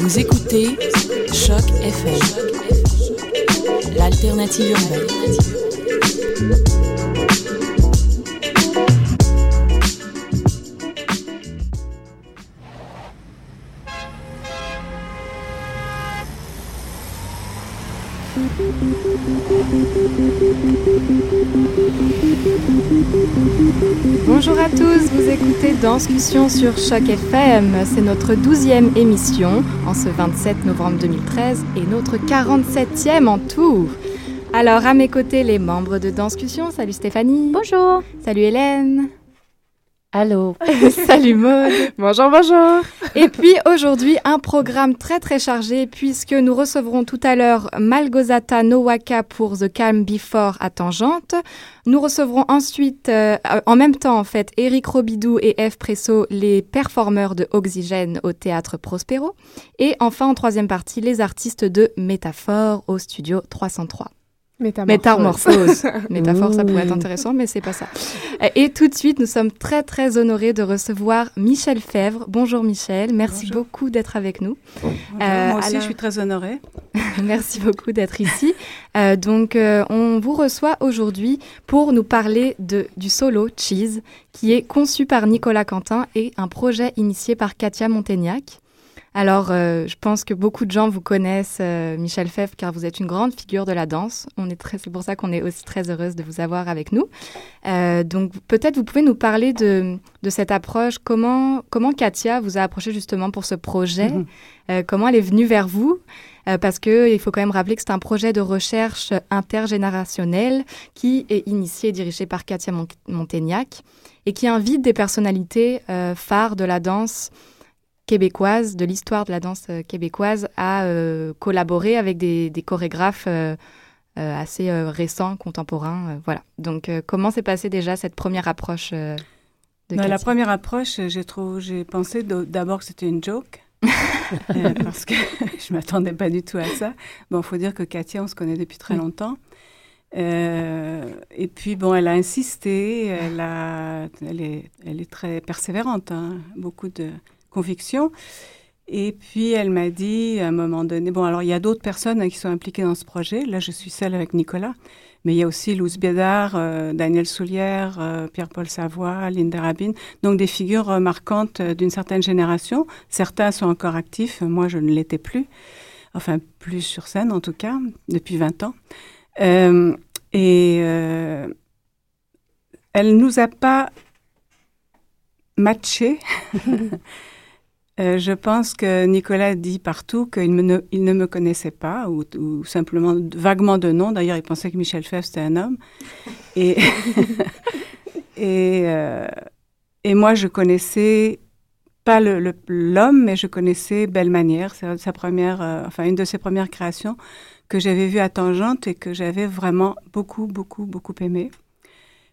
Vous écoutez Choc FM, l'alternative urbaine. Bonjour à tous, vous écoutez Danscussion sur Choc FM. C'est notre 12e émission en ce 27 novembre 2013 et notre 47e en tout. Alors à mes côtés, les membres de Danscussion. Salut Stéphanie. Bonjour. Salut Hélène. Allô. Salut Maud. Bonjour, bonjour. Et puis aujourd'hui, un programme très très chargé puisque nous recevrons tout à l'heure Małgorzata Nowak pour The Calm Before à Tangente. Nous recevrons ensuite, en même temps en fait, Eric Robidoux et Ève Pressault, les performeurs de Oxygène au Théâtre Prospero. Et enfin en troisième partie, les artistes de Métamorphose au Studio 303. Métamorphose. Métaphore, ça pourrait être intéressant, mais c'est pas ça. Et tout de suite, nous sommes très, très honorés de recevoir Michèle Febvre. Bonjour Michèle, merci beaucoup d'être avec nous. Bonjour, moi aussi, je suis très honorée. Merci beaucoup d'être ici. Donc, on vous reçoit aujourd'hui pour nous parler du solo Cheese, qui est conçu par Nicolas Quentin et un projet initié par Katya Montaignac. Alors, je pense que beaucoup de gens vous connaissent, Michèle Febvre, car vous êtes une grande figure de la danse. C'est pour ça qu'on est aussi très heureuse de vous avoir avec nous. Donc, peut-être vous pouvez nous parler de cette approche. Comment Katya vous a approché justement pour ce projet ? Comment elle est venue vers vous ? Parce qu'il faut quand même rappeler que c'est un projet de recherche intergénérationnelle qui est initié et dirigé par Katya Montaignac et qui invite des personnalités phares de la danse québécoise, de l'histoire de la danse québécoise, à collaborer avec des chorégraphes assez récents, contemporains. Voilà. Donc, comment s'est passée déjà cette première approche de Katya ? La première approche, j'ai pensé d'abord que c'était une joke, parce que je ne m'attendais pas du tout à ça. Bon, il faut dire que Katya, on se connaît depuis très longtemps. Et puis, bon, elle a insisté, elle est très persévérante, hein, beaucoup de conviction. Et puis, elle m'a dit, à un moment donné... Bon, alors, il y a d'autres personnes qui sont impliquées dans ce projet. Là, je suis seule avec Nicolas. Mais il y a aussi Louise Bidard, Daniel Soulière, Pierre-Paul Savoie, Linda Rabine. Donc, des figures marquantes d'une certaine génération. Certains sont encore actifs. Moi, je ne l'étais plus. Enfin, plus sur scène, en tout cas, depuis 20 ans. Elle ne nous a pas matchés. Je pense que Nicolas dit partout qu'il ne me connaissait pas, ou simplement vaguement de nom. D'ailleurs, il pensait que Michèle Febvre, c'était un homme. Et moi, je connaissais pas l'homme, mais je connaissais Belle Manière, une de ses premières créations que j'avais vue à Tangente et que j'avais vraiment beaucoup, beaucoup, beaucoup aimée.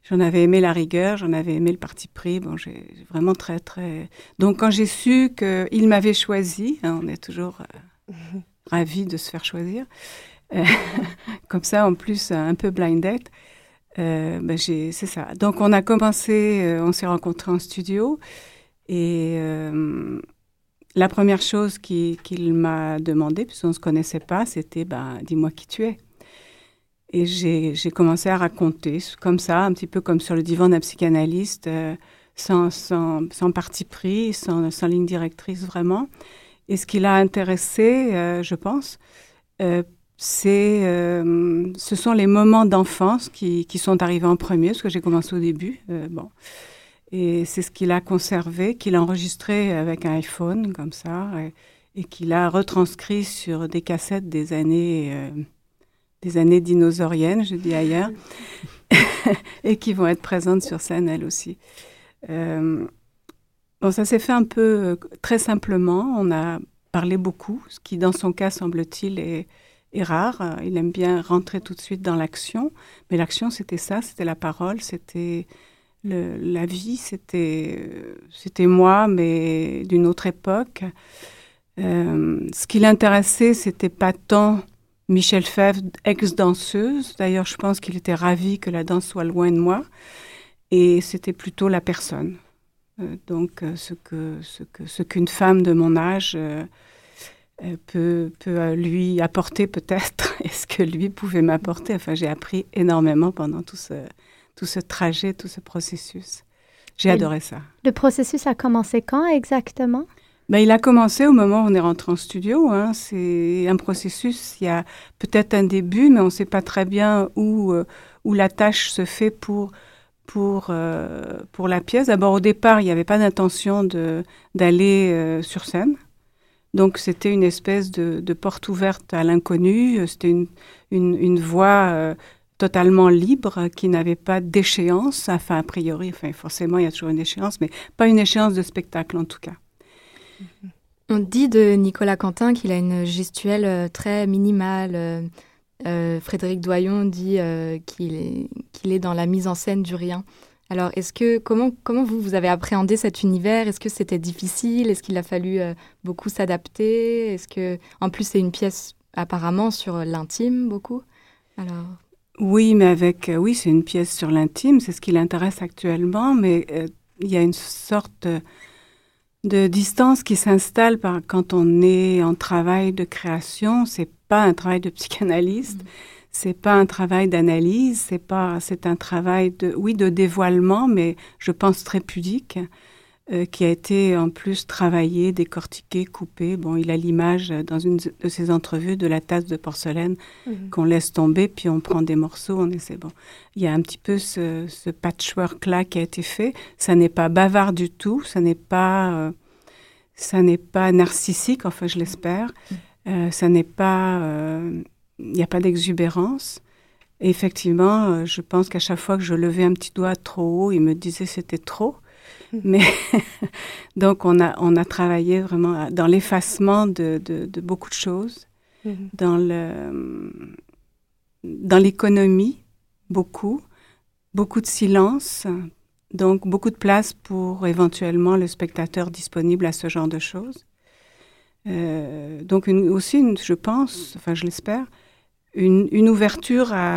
J'en avais aimé la rigueur, j'en avais aimé le parti pris. Bon, j'ai vraiment très, très... Donc, quand j'ai su qu'il m'avait choisi, hein, on est toujours ravis de se faire choisir. Comme ça, en plus, un peu blind date. C'est ça. Donc, on a commencé, on s'est rencontrés en studio. Et la première chose qu'il m'a demandé, puisqu'on ne se connaissait pas, c'était « dis-moi qui tu es ». Et j'ai commencé à raconter, comme ça, un petit peu comme sur le divan d'un psychanalyste, sans parti pris, sans ligne directrice, vraiment. Et ce qui l'a intéressé, je pense, ce sont les moments d'enfance qui sont arrivés en premier, parce que j'ai commencé au début. Et c'est ce qu'il a conservé, qu'il a enregistré avec un iPhone, comme ça, et qu'il a retranscrit sur des cassettes des années dinosauriennes, je dis ailleurs. et qui vont être présentes sur scène, elles aussi. Bon, ça s'est fait un peu très simplement. On a parlé beaucoup, ce qui, dans son cas, semble-t-il, est rare. Il aime bien rentrer tout de suite dans l'action. Mais l'action, c'était ça, c'était la parole, c'était la vie, c'était moi, mais d'une autre époque. Ce qui l'intéressait, c'était pas tant Michèle Febvre, ex-danseuse. D'ailleurs, je pense qu'il était ravi que la danse soit loin de moi. Et c'était plutôt la personne. Donc, ce qu'une femme de mon âge peut lui apporter, peut-être, et ce que lui pouvait m'apporter. Enfin, j'ai appris énormément pendant tout ce trajet, tout ce processus. J'ai adoré ça. Le processus a commencé quand exactement ? Ben, il a commencé au moment où on est rentré en studio. Hein. C'est un processus, il y a peut-être un début, mais on ne sait pas très bien où la tâche se fait pour la pièce. D'abord, au départ, il n'y avait pas d'intention d'aller sur scène. Donc, c'était une espèce de porte ouverte à l'inconnu. C'était une voie totalement libre, qui n'avait pas d'échéance. Enfin, a priori, enfin, forcément, il y a toujours une échéance, mais pas une échéance de spectacle, en tout cas. On dit de Nicolas Quentin qu'il a une gestuelle très minimale. Frédéric Doyon dit qu'il est dans la mise en scène du rien. Alors, comment vous avez appréhendé cet univers ? Est-ce que c'était difficile ? Est-ce qu'il a fallu beaucoup s'adapter ? Est-ce que, en plus, c'est une pièce apparemment sur l'intime, beaucoup ? Alors... Oui, mais c'est une pièce sur l'intime, c'est ce qui l'intéresse actuellement, mais il y a une sorte de distance qui s'installe quand on est en travail de création. C'est pas un travail de psychanalyste, c'est pas un travail d'analyse, c'est un travail de dévoilement, mais je pense très pudique, qui a été en plus travaillé, décortiqué, coupé. Bon, il a l'image dans une de ses entrevues de la tasse de porcelaine qu'on laisse tomber, puis on prend des morceaux, on essaie. Bon, il y a un petit peu ce patchwork-là qui a été fait. Ça n'est pas bavard du tout, ça n'est pas narcissique, enfin je l'espère. Ça n'est pas... Il n'y a pas d'exubérance. Et effectivement, je pense qu'à chaque fois que je levais un petit doigt trop haut, il me disait que c'était trop. Mais donc, on a travaillé vraiment dans l'effacement de beaucoup de choses, dans l'économie, beaucoup de silence, donc beaucoup de place pour éventuellement le spectateur disponible à ce genre de choses. Donc je pense, enfin je l'espère, une ouverture à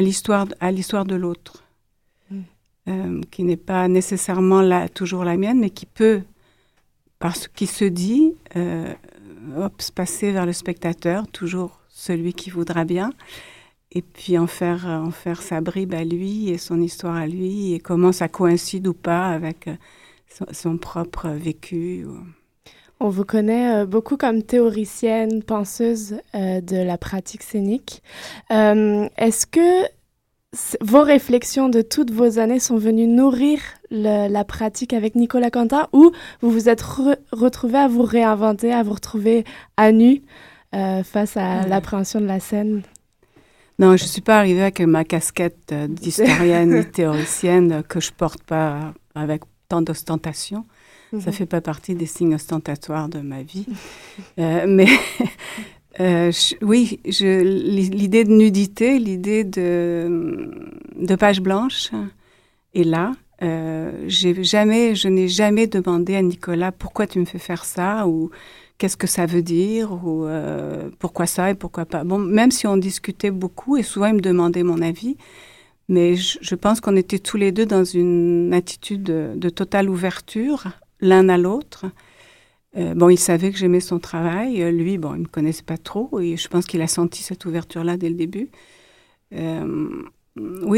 l'histoire de l'autre. Qui n'est pas nécessairement toujours la mienne, mais qui peut, par ce qui se dit, se passer vers le spectateur, toujours celui qui voudra bien, et puis en faire sa bribe à lui et son histoire à lui, et comment ça coïncide ou pas avec son propre vécu. On vous connaît beaucoup comme théoricienne, penseuse de la pratique scénique. Est-ce que vos réflexions de toutes vos années sont venues nourrir la pratique avec Nicolas Quentin, ou vous vous êtes retrouvés à vous réinventer, à vous retrouver à nu face à l'appréhension de la scène? Non, je ne suis pas arrivée avec ma casquette d'historienne et théoricienne que je ne porte pas avec tant d'ostentation. Ça ne fait pas partie des signes ostentatoires de ma vie. Mais... l'idée de nudité, l'idée de page blanche est là. Je n'ai jamais demandé à Nicolas pourquoi tu me fais faire ça, ou qu'est-ce que ça veut dire, ou pourquoi ça et pourquoi pas. Bon, même si on discutait beaucoup et souvent il me demandait mon avis, mais je pense qu'on était tous les deux dans une attitude de totale ouverture l'un à l'autre. Il savait que j'aimais son travail. Lui, il ne me connaissait pas trop. Et je pense qu'il a senti cette ouverture-là dès le début.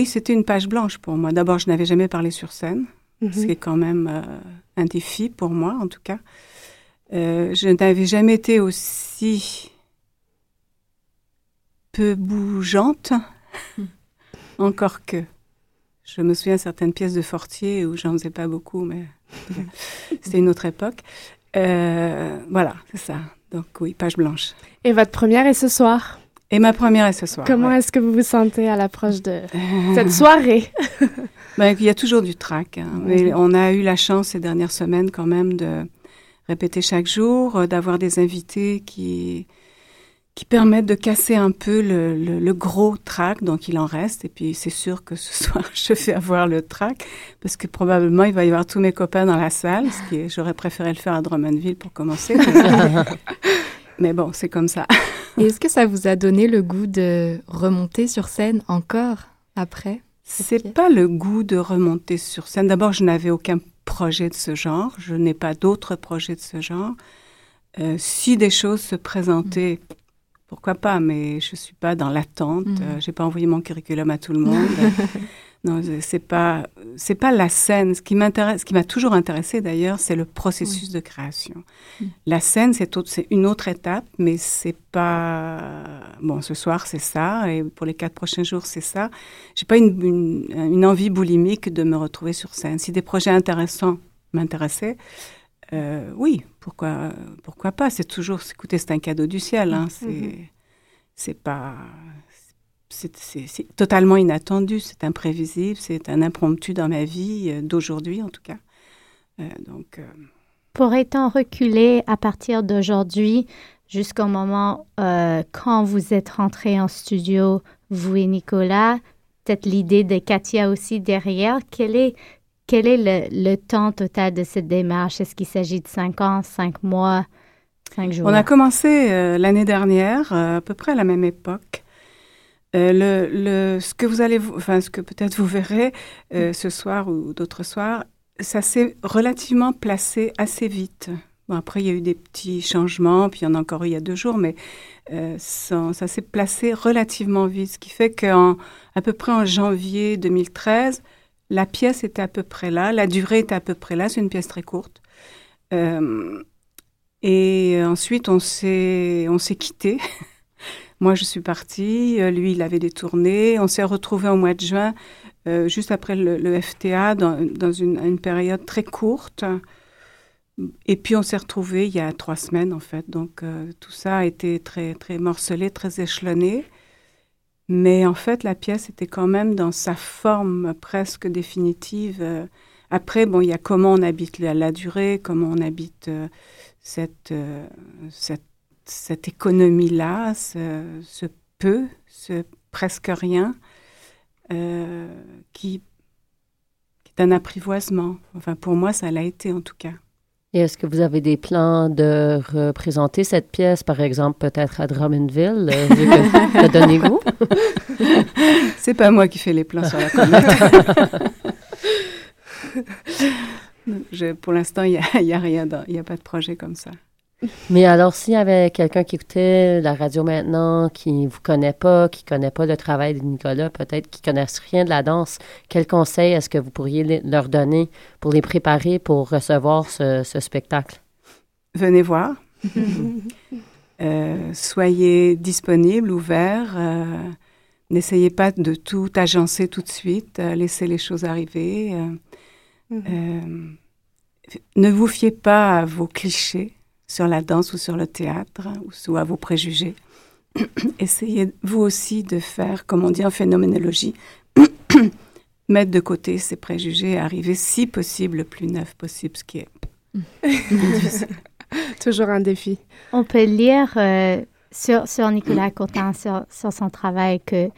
C'était une page blanche pour moi. D'abord, je n'avais jamais parlé sur scène. Ce qui est quand même un défi pour moi, en tout cas. Je n'avais jamais été aussi peu bougeante, encore que. Je me souviens de certaines pièces de Fortier où j'en faisais pas beaucoup, mais c'était une autre époque. Voilà, c'est ça. Donc oui, page blanche. Et votre première est ce soir. Et ma première est ce soir. Comment est-ce que vous vous sentez à l'approche de cette soirée? Ben, il y a toujours du trac. Hein. Mais on a eu la chance ces dernières semaines quand même de répéter chaque jour, d'avoir des invités qui permettent de casser un peu le gros trac, donc il en reste. Et puis c'est sûr que ce soir, je vais avoir le trac, parce que probablement il va y avoir tous mes copains dans la salle, ce qui est, j'aurais préféré le faire à Drummondville pour commencer. Mais bon, c'est comme ça. Et est-ce que ça vous a donné le goût de remonter sur scène encore après? C'est pas le goût de remonter sur scène. D'abord, je n'avais aucun projet de ce genre. Je n'ai pas d'autres projets de ce genre. Si des choses se présentaient, pourquoi pas? Mais je suis pas dans l'attente. J'ai pas envoyé mon curriculum à tout le monde. Non, c'est pas la scène. Ce qui m'intéresse, ce qui m'a toujours intéressée d'ailleurs, c'est le processus de création. La scène, c'est une autre étape, mais c'est pas bon. Ce soir, c'est ça, et pour les 4 prochains jours, c'est ça. J'ai pas une envie boulimique de me retrouver sur scène. Si des projets intéressants m'intéressaient. Oui, pourquoi pas? C'est toujours, écoutez, c'est un cadeau du ciel. Hein, c'est totalement inattendu, c'est imprévisible, c'est un impromptu dans ma vie d'aujourd'hui en tout cas. Pourrait-on reculer à partir d'aujourd'hui jusqu'au moment quand vous êtes rentrés en studio, vous et Nicolas, peut-être l'idée de Katya aussi derrière, Quel est le temps total de cette démarche? Est-ce qu'il s'agit de 5 ans, 5 mois, 5 jours? On a commencé l'année dernière, à peu près à la même époque. Ce que vous allez, ce que peut-être vous verrez ce soir ou d'autres soirs, ça s'est relativement placé assez vite. Bon, après, il y a eu des petits changements, puis il y en a encore eu il y a 2 jours, mais ça s'est placé relativement vite, ce qui fait qu'à peu près en janvier 2013, la pièce était à peu près là, la durée était à peu près là, c'est une pièce très courte. Et ensuite, on s'est quittés. Moi, je suis partie, lui, il avait des tournées. On s'est retrouvés au mois de juin, juste après le FTA, dans une période très courte. Et puis, on s'est retrouvés il y a 3 semaines, en fait. Donc, tout ça a été très, très morcelé, très échelonné. Mais en fait, la pièce était quand même dans sa forme presque définitive. Après, bon, il y a comment on habite la durée, comment on habite cette économie-là, ce peu, ce presque rien, qui est un apprivoisement. Enfin, pour moi, ça l'a été en tout cas. Et est-ce que vous avez des plans de représenter cette pièce, par exemple, peut-être à Drummondville, vu que ça donne goût? C'est pas moi qui fais les plans sur la comète. Pour l'instant, il y a rien, il y a pas de projet comme ça. Mais alors, s'il y avait quelqu'un qui écoutait la radio maintenant, qui ne vous connaît pas, qui ne connaît pas le travail de Nicolas, peut-être qui ne connaissent rien de la danse, quel conseil est-ce que vous pourriez leur donner pour les préparer pour recevoir ce spectacle? Venez voir. Soyez disponible, ouvert. N'essayez pas de tout agencer tout de suite. Laissez les choses arriver. Ne vous fiez pas à vos clichés sur la danse ou sur le théâtre, ou à vos préjugés. Essayez, vous aussi, de faire, comme on dit en phénoménologie, mettre de côté ces préjugés et arriver, si possible, le plus neuf possible, ce qui est difficile. Toujours un défi. On peut lire sur Nicolas Quentin, sur son travail, que,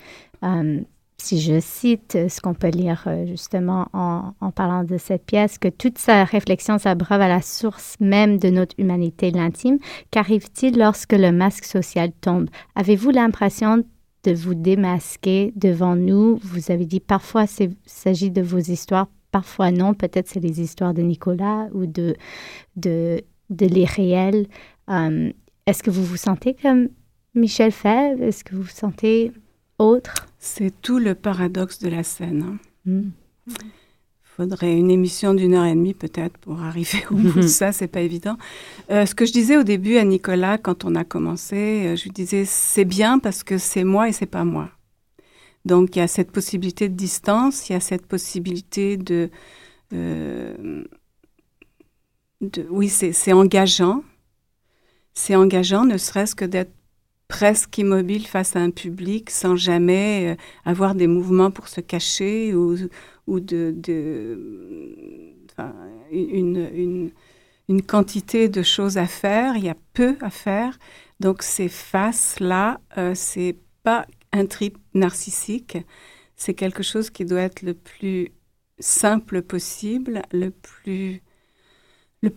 si je cite ce qu'on peut lire justement en parlant de cette pièce, que toute sa réflexion s'abreuve à la source même de notre humanité, l'intime. Qu'arrive-t-il lorsque le masque social tombe? Avez-vous l'impression de vous démasquer devant nous? Vous avez dit parfois il s'agit de vos histoires, parfois non. Peut-être c'est les histoires de Nicolas ou de l'irréel. Est-ce que vous vous sentez comme Michèle Febvre? Est-ce que vous vous sentez autre? C'est tout le paradoxe de la scène. Faudrait une émission d'1h30 peut-être pour arriver au bout de ça, c'est pas évident. Ce que je disais au début à Nicolas quand on a commencé, je lui disais c'est bien parce que c'est moi et c'est pas moi. Donc il y a cette possibilité de distance, il y a cette possibilité de oui, c'est engageant. C'est engageant ne serait-ce que d'être presque immobile face à un public sans jamais avoir des mouvements pour se cacher ou une quantité de choses à faire. Il y a peu à faire. Donc, ces faces-là, c'est pas un trip narcissique. C'est quelque chose qui doit être le plus simple possible, le plus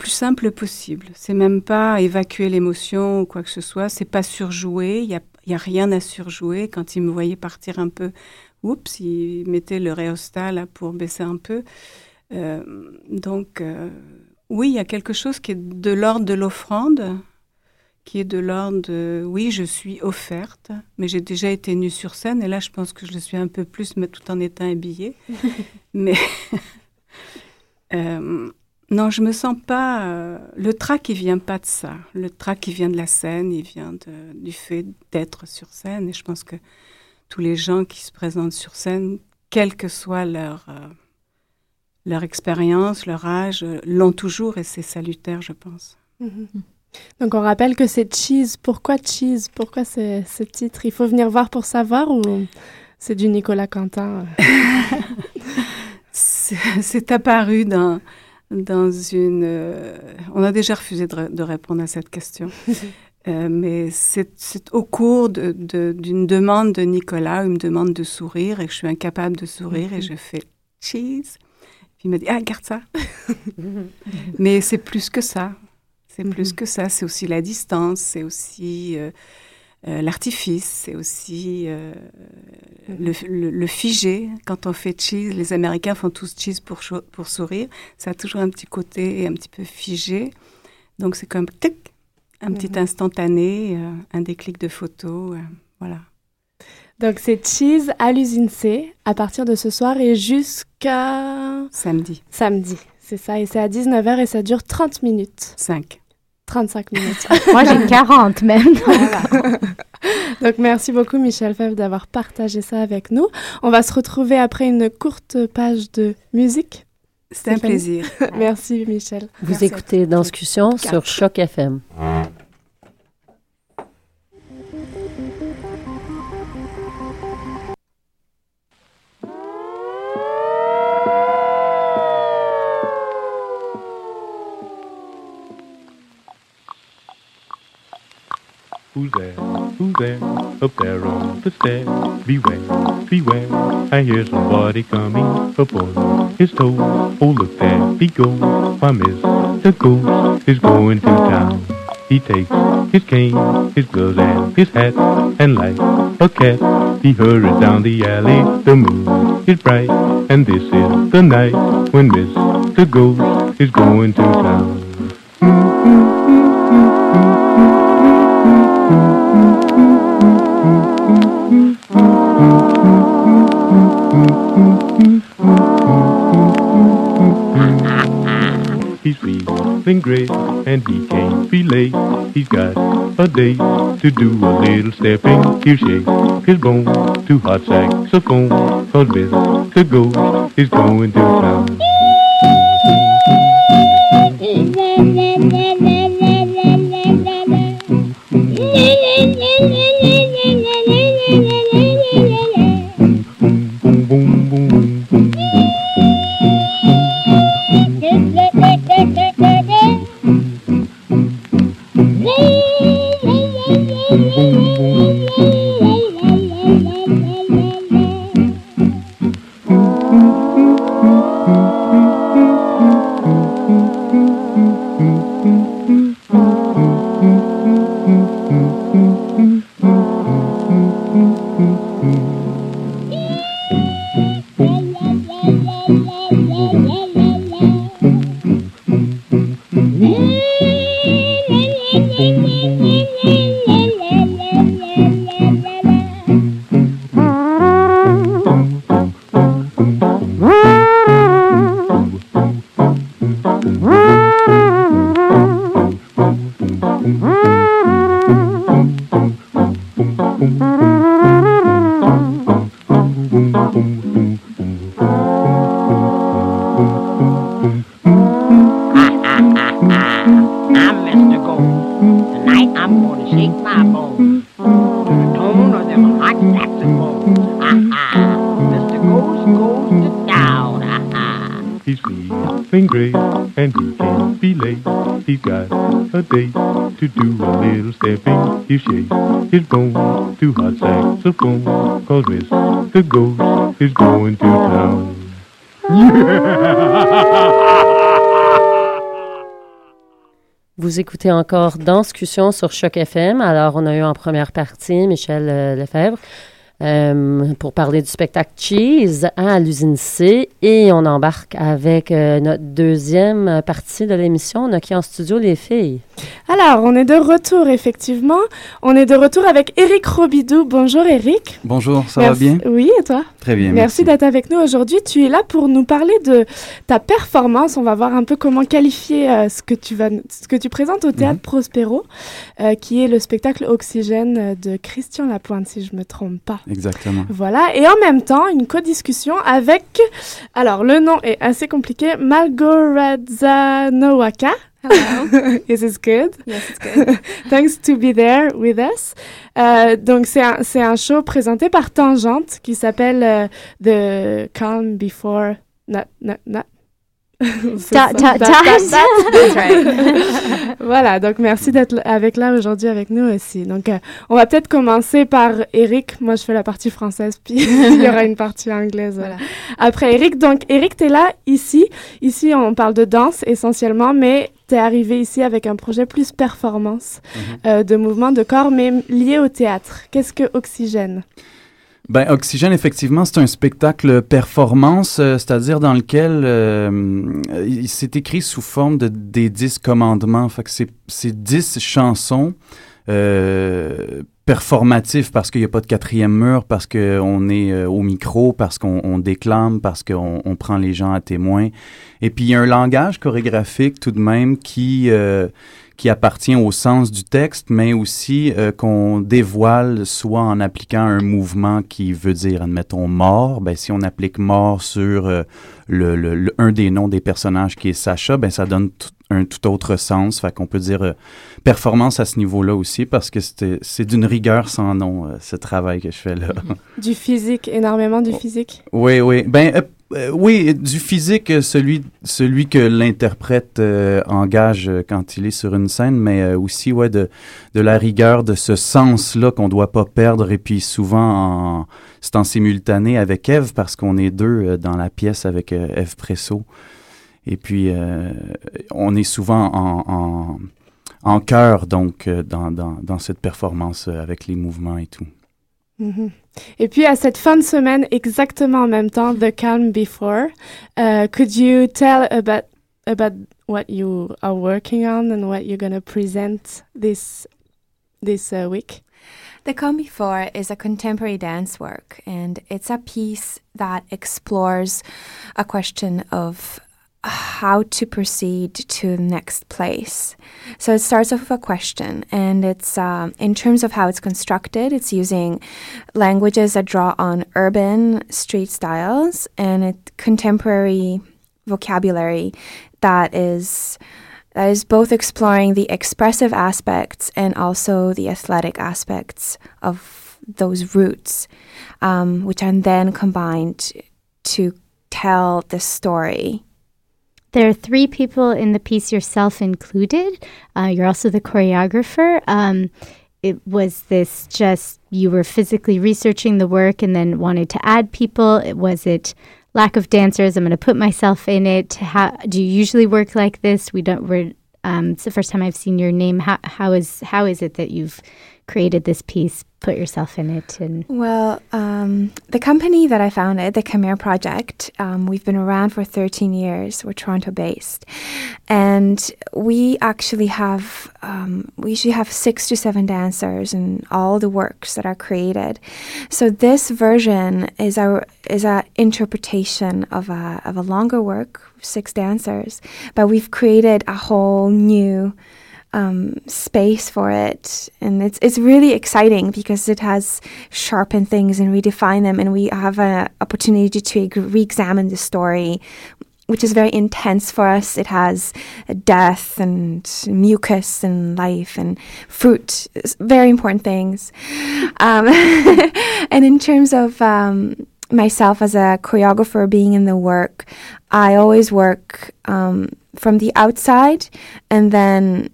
simple possible. C'est même pas évacuer l'émotion ou quoi que ce soit. C'est pas surjouer. Il y a rien à surjouer. Quand il me voyait partir un peu, oups, il mettait le réostat là pour baisser un peu. Donc, oui, il y a quelque chose qui est de l'ordre de l'offrande, qui est de l'ordre de, oui, je suis offerte, mais j'ai déjà été nue sur scène, et là, je pense que je le suis un peu plus, mais tout en étant habillée. Mais non, je ne me sens pas... le trac, il ne vient pas de ça. Le trac, il vient de la scène, il vient du fait d'être sur scène. Et je pense que tous les gens qui se présentent sur scène, quelle que soit leur expérience, leur âge, l'ont toujours, et c'est salutaire, je pense. Mm-hmm. Donc, on rappelle que c'est Cheese. Pourquoi Cheese? Pourquoi ce titre? Il faut venir voir pour savoir, ou c'est du Nicolas Quentin? C'est apparu dans une... on a déjà refusé de répondre à cette question. Mais c'est au cours d'une demande de Nicolas, une demande de sourire, et que je suis incapable de sourire, et je fais Cheese. Puis il m'a dit « Ah, garde ça !» Mais c'est plus que ça. C'est plus que ça, c'est aussi la distance, c'est aussi l'artifice, c'est aussi le figé. Quand on fait cheese, les Américains font tous cheese pour sourire. Ça a toujours un petit côté un petit peu figé. Donc c'est comme tic, un petit instantané, un déclic de photo, voilà. Donc c'est Cheese à l'usine C à partir de ce soir et jusqu'à... Samedi. C'est ça, et c'est à 19h et ça dure 30 minutes. 35 minutes. Moi, j'ai 40 même. Voilà. Donc, merci beaucoup, Michèle Febvre, d'avoir partagé ça avec nous. On va se retrouver après une courte page de musique. C'était un plaisir. Merci, Michèle. Vous écoutez Danscussion sur Choc FM. Who's there, up there on the stairs? Beware, I hear somebody coming up on his toes. Oh, look there, he goes, why, Mr. Goose is going to town. He takes his cane, his gloves, and his hat, and like a cat, he hurries down the alley. The moon is bright, and this is the night when Mr. Goose is going to town. He's feeling great and he can't be late. He's got a day to do a little stepping. He'll shake his bone to hot saxophone. Cause Mr. Goose is going to town. I'm Mr. Gold. Tonight I'm gonna shake my bones. Mr. Goes to town. He's feeling great and he can't be late. He's got a date to do a little stepping. He shakes his bones to hot saxophone, cause Mr. Ghost is going to town. Vous écoutez encore Danscussion sur Choc FM. Alors, on a eu en première partie Michèle Lefebvre. Pour parler du spectacle Cheese à l'usine C. Et on embarque avec notre deuxième partie de l'émission. On a qui en studio, les filles? Alors, on est de retour, effectivement. On est de retour avec Eric Robidoux. Bonjour, Eric. Bonjour, ça va bien? Oui, et toi? Très bien, merci. Merci d'être avec nous aujourd'hui. Tu es là pour nous parler de ta performance. On va voir un peu comment qualifier ce que tu présentes au Théâtre Prospero, qui est le spectacle Oxygène de Christian Lapointe, si je ne me trompe pas. Exactement. Voilà, et en même temps, une co-discussion avec, alors le nom est assez compliqué, Małgorzata Nowak. Hello. Is this good? Yes, it's good. Thanks to be there with us. Donc, c'est un show présenté par Tangente qui s'appelle The Calm Before... Not. Voilà, donc merci d'être là aujourd'hui avec nous aussi. Donc, on va peut-être commencer par Eric. Moi, je fais la partie française, puis il y aura une partie anglaise. Voilà. Après Eric, donc Eric, t'es là ici. Ici, on parle de danse essentiellement, mais t'es arrivé ici avec un projet plus performance, de mouvement de corps, mais lié au théâtre. Qu'est-ce que Oxygène ? Ben, Oxygène, effectivement, c'est un spectacle performance, c'est-à-dire dans lequel il s'est écrit sous forme des 10 commandements. Fait que c'est 10 chansons performatives parce qu'il n'y a pas de quatrième mur, parce qu'on est au micro, parce qu'on déclame, parce qu'on prend les gens à témoin. Et puis, il y a un langage chorégraphique tout de même qui appartient au sens du texte, mais aussi qu'on dévoile soit en appliquant un mouvement qui veut dire, admettons, mort. Ben, si on applique mort sur un des noms des personnages qui est Sacha, ben, ça donne un tout autre sens. Fait qu'on peut dire performance à ce niveau-là aussi, parce que c'est d'une rigueur sans nom, ce travail que je fais là. Du physique, énormément du physique. Oui. Ben, oui, du physique, celui que l'interprète engage quand il est sur une scène, mais aussi de la rigueur, de ce sens-là qu'on doit pas perdre. Et puis souvent, c'est en simultané avec Ève, parce qu'on est deux dans la pièce avec Ève Pressault. Et puis, on est souvent en chœur, donc, dans cette performance avec les mouvements et tout. Mm-hmm. Et puis à cette fin de semaine, exactement en même temps, The Calm Before, could you tell about what you are working on and what you're going to present this week? The Calm Before is a contemporary dance work, and it's a piece that explores a question of how to proceed to the next place. So it starts off with a question, and it's in terms of how it's constructed, it's using languages that draw on urban street styles and a contemporary vocabulary that is both exploring the expressive aspects and also the athletic aspects of those roots, which are then combined to tell the story. There are three people in the piece, yourself included. You're also the choreographer. It was this just you were physically researching the work and then wanted to add people. Was it lack of dancers? I'm going to put myself in it. Do you usually work like this? It's the first time I've seen your name. How is it that you've created this piece, put yourself in it? And well, the company that I founded, the Khmer Project, we've been around for 13 years. We're Toronto-based. And we actually have, we usually have 6 to 7 dancers in all the works that are created. So this version is a interpretation of a longer work, 6 dancers, but we've created a whole new space for it, and it's really exciting because it has sharpened things and redefined them, and we have an opportunity to re-examine the story which is very intense for us. It has death and mucus and life and fruit, very important things. And in terms of myself as a choreographer being in the work, I always work from the outside, and then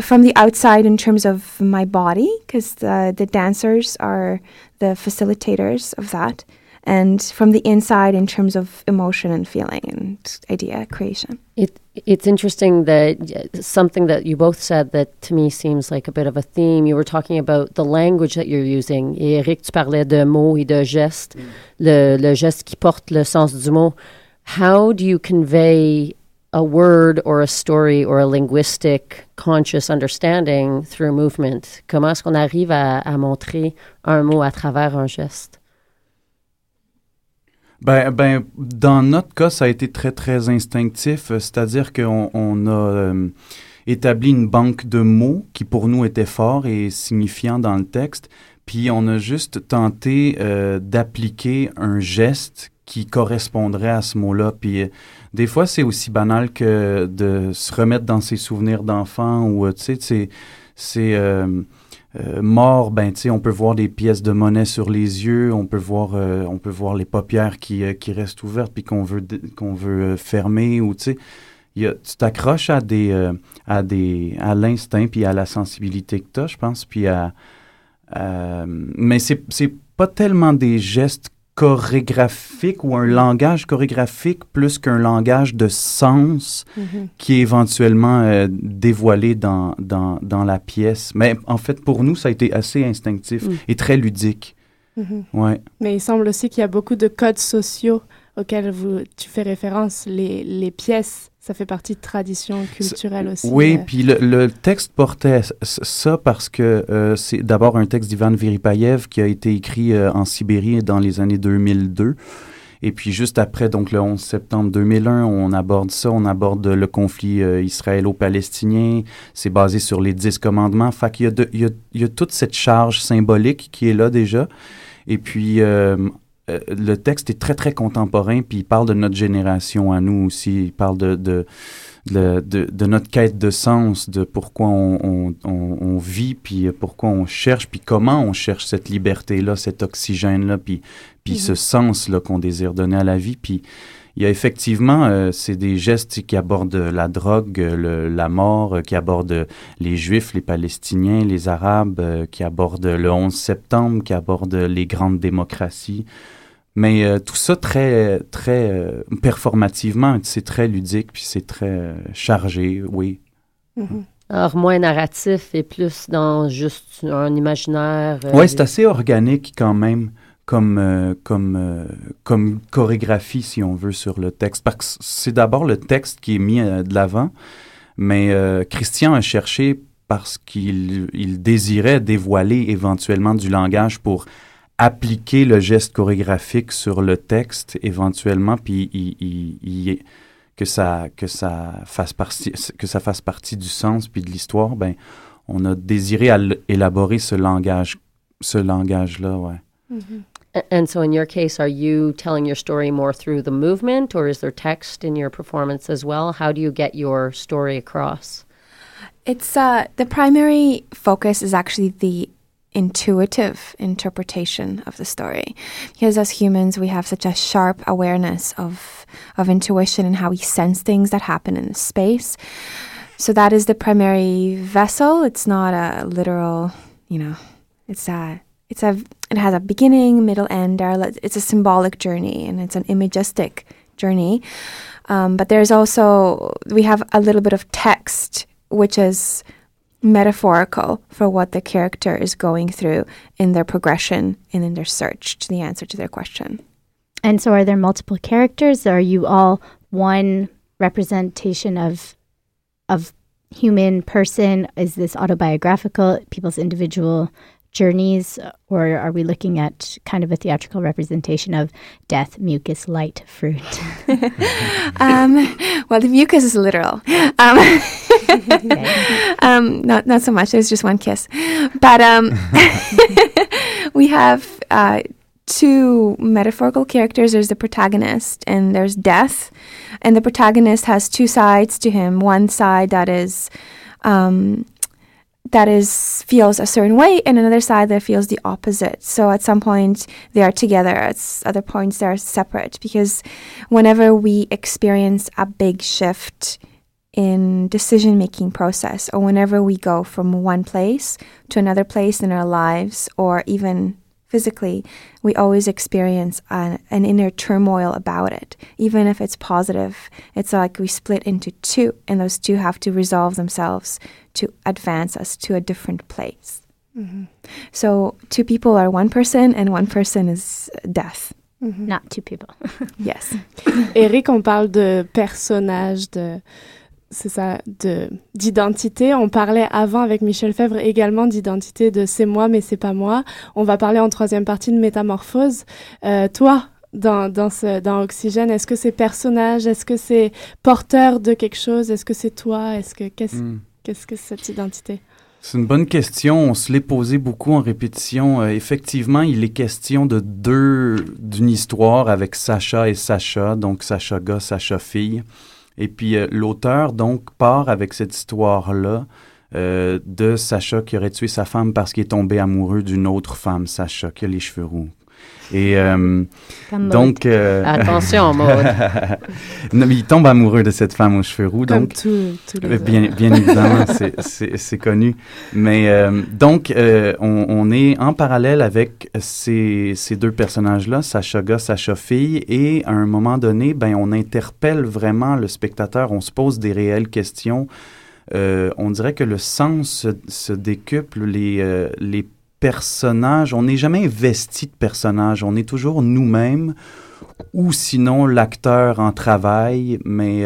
from the outside in terms of my body, because the dancers are the facilitators of that, and from the inside in terms of emotion and feeling and idea creation. It's interesting that something that you both said that to me seems like a bit of a theme. You were talking about the language that you're using. Et Eric, tu parlais de mots et de gestes, le geste qui porte le sens du mot. How do you convey a word or a story or a linguistic conscious understanding through movement? Comment est-ce qu'on arrive à montrer un mot à travers un geste? Ben, dans notre cas, ça a été très, très instinctif, c'est-à-dire qu'on a établi une banque de mots qui pour nous était fort et signifiant dans le texte, puis on a juste tenté d'appliquer un geste qui correspondrait à ce mot-là. Puis des fois, c'est aussi banal que de se remettre dans ses souvenirs d'enfant ou, tu sais, mort, ben tu sais, on peut voir des pièces de monnaie sur les yeux, on peut voir les paupières qui restent ouvertes puis qu'on veut fermer, ou tu sais, tu t'accroches à l'instinct puis à la sensibilité que t'as, je pense, puis mais c'est pas tellement des gestes chorégraphique ou un langage chorégraphique plus qu'un langage de sens qui est éventuellement dévoilé dans la pièce. Mais en fait, pour nous, ça a été assez instinctif et très ludique. Ouais. Mais il semble aussi qu'il y a beaucoup de codes sociaux auxquels tu fais référence. Les pièces, ça fait partie de traditions culturelles aussi. Oui, puis le texte portait ça parce que c'est d'abord un texte d'Yvan Viripaïev qui a été écrit en Sibérie dans les années 2002. Et puis juste après, donc le 11 septembre 2001, on aborde ça, on aborde le conflit israélo-palestinien. C'est basé sur les 10 commandements. Fait qu'il y a toute cette charge symbolique qui est là déjà. Et puis... le texte est très, très contemporain, puis il parle de notre génération à nous aussi. Il parle de notre quête de sens, de pourquoi on vit, puis pourquoi on cherche, puis comment on cherche cette liberté-là, cet oxygène-là, puis ce sens-là qu'on désire donner à la vie. Puis il y a effectivement, c'est des gestes qui abordent la drogue, la mort, qui abordent les Juifs, les Palestiniens, les Arabes, qui abordent le 11 septembre, qui abordent les grandes démocraties. Mais tout ça très, très performativement, c'est très ludique, puis c'est très chargé, oui. Mm-hmm. Alors, moins narratif et plus dans juste un imaginaire. Oui, c'est assez organique quand même comme chorégraphie, si on veut, sur le texte. Parce que c'est d'abord le texte qui est mis de l'avant, mais Christian a cherché parce qu'il désirait dévoiler éventuellement du langage pour appliquer le geste chorégraphique sur le texte éventuellement, puis que ça fasse partie du sens puis de l'histoire. Ben, on a désiré élaborer ce langage-là, ouais. Mm-hmm. And so, in your case, are you telling your story more through the movement, or is there text in your performance as well? How do you get your story across? It's the primary focus is actually the intuitive interpretation of the story, because as humans we have such a sharp awareness of intuition and how we sense things that happen in space. So that is the primary vessel. It's not a literal, you know, it has a beginning, middle, end. It's a symbolic journey and it's an imagistic journey, but there's also, we have a little bit of text which is metaphorical for what the character is going through in their progression and in their search to the answer to their question. And so are there multiple characters? Are you all one representation of human person? Is this autobiographical, people's individual journeys? Or are we looking at kind of a theatrical representation of death, mucus, light, fruit? Well, the mucus is literal. Not so much. There's just one kiss. But we have two metaphorical characters. There's the protagonist and there's death. And the protagonist has two sides to him. One side that feels a certain way, and another side that feels the opposite. So at some point they are together, at other points they are separate, because whenever we experience a big shift in decision-making process, or whenever we go from one place to another place in our lives, or even physically, we always experience an inner turmoil about it. Even if it's positive, it's like we split into two, and those two have to resolve themselves to advance us to a different place. Mm-hmm. So two people are one person, and one person is death. Mm-hmm. Not two people. Yes. Eric, on parle de personnages, d'identité. On parlait avant avec Michèle Febvre également d'identité, de c'est moi mais c'est pas moi. On va parler en troisième partie de métamorphose. Toi, dans Oxygène, est-ce que c'est personnage? Est-ce que c'est porteur de quelque chose? Est-ce que c'est toi? Qu'est-ce que c'est cette identité? C'est une bonne question. On se l'est posé beaucoup en répétition. Effectivement, il est question d'une histoire avec Sacha et Sacha, donc Sacha gars, Sacha fille. Et puis l'auteur, donc, part avec cette histoire-là de Sacha qui aurait tué sa femme parce qu'il est tombé amoureux d'une autre femme, Sacha, qui a les cheveux roux. Et donc... Attention, Maud! Non, mais il tombe amoureux de cette femme aux cheveux roux, donc... Comme tous les bien évidemment, c'est connu. Mais donc, on est en parallèle avec ces deux personnages-là, Sacha gars, Sacha fille, et à un moment donné, ben, on interpelle vraiment le spectateur, on se pose des réelles questions. On dirait que le sens se décuple, les personnage, on n'est jamais investi de personnage, on est toujours nous-mêmes ou sinon l'acteur en travail, mais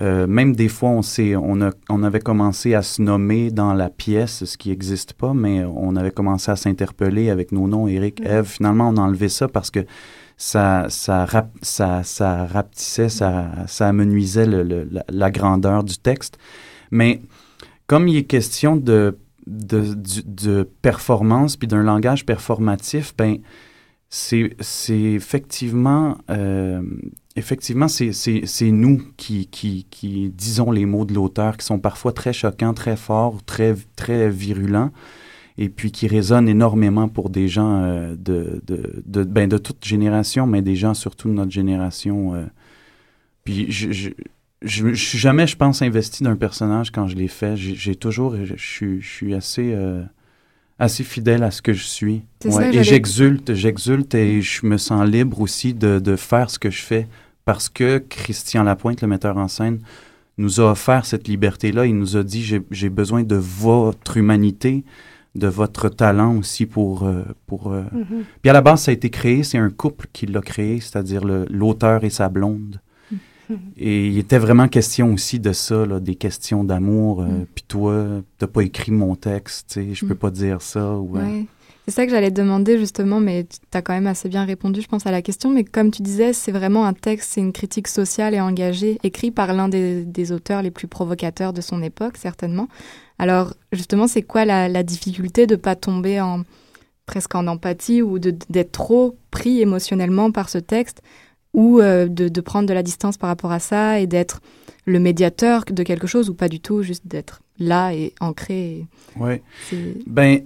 même des fois on avait commencé à se nommer dans la pièce, ce qui n'existe pas, mais on avait commencé à s'interpeller avec nos noms, Éric, Ève. Finalement on a enlevé ça parce que ça rapetissait, ça amenuisait la grandeur du texte. Mais comme il est question de performance puis d'un langage performatif, ben c'est effectivement c'est nous qui disons les mots de l'auteur, qui sont parfois très choquants, très forts, très très virulents, et puis qui résonnent énormément pour des gens de toute génération, mais des gens surtout de notre génération. Puis je suis jamais, je pense, investi d'un personnage quand je l'ai fait. J'ai toujours... Je suis assez fidèle à ce que je suis. Ouais. Ça, et j'exulte et je me sens libre aussi de faire ce que je fais, parce que Christian Lapointe, le metteur en scène, nous a offert cette liberté-là. Il nous a dit, j'ai besoin de votre humanité, de votre talent aussi pour... Mm-hmm. Puis à la base, ça a été créé. C'est un couple qui l'a créé, c'est-à-dire l'auteur et sa blonde. Et il était vraiment question aussi de ça, là, des questions d'amour. Puis toi, t'as pas écrit mon texte, tu sais, je peux pas dire ça. Ouais. Ouais. C'est ça que j'allais te demander justement, mais t'as quand même assez bien répondu, je pense, à la question. Mais comme tu disais, c'est vraiment un texte, c'est une critique sociale et engagée, écrit par l'un des auteurs les plus provocateurs de son époque, certainement. Alors justement, c'est quoi la difficulté de pas tomber presque en empathie, ou d'être trop pris émotionnellement par ce texte, ou de prendre de la distance par rapport à ça et d'être le médiateur de quelque chose, ou pas du tout, juste d'être là et ancré. Oui. Ben,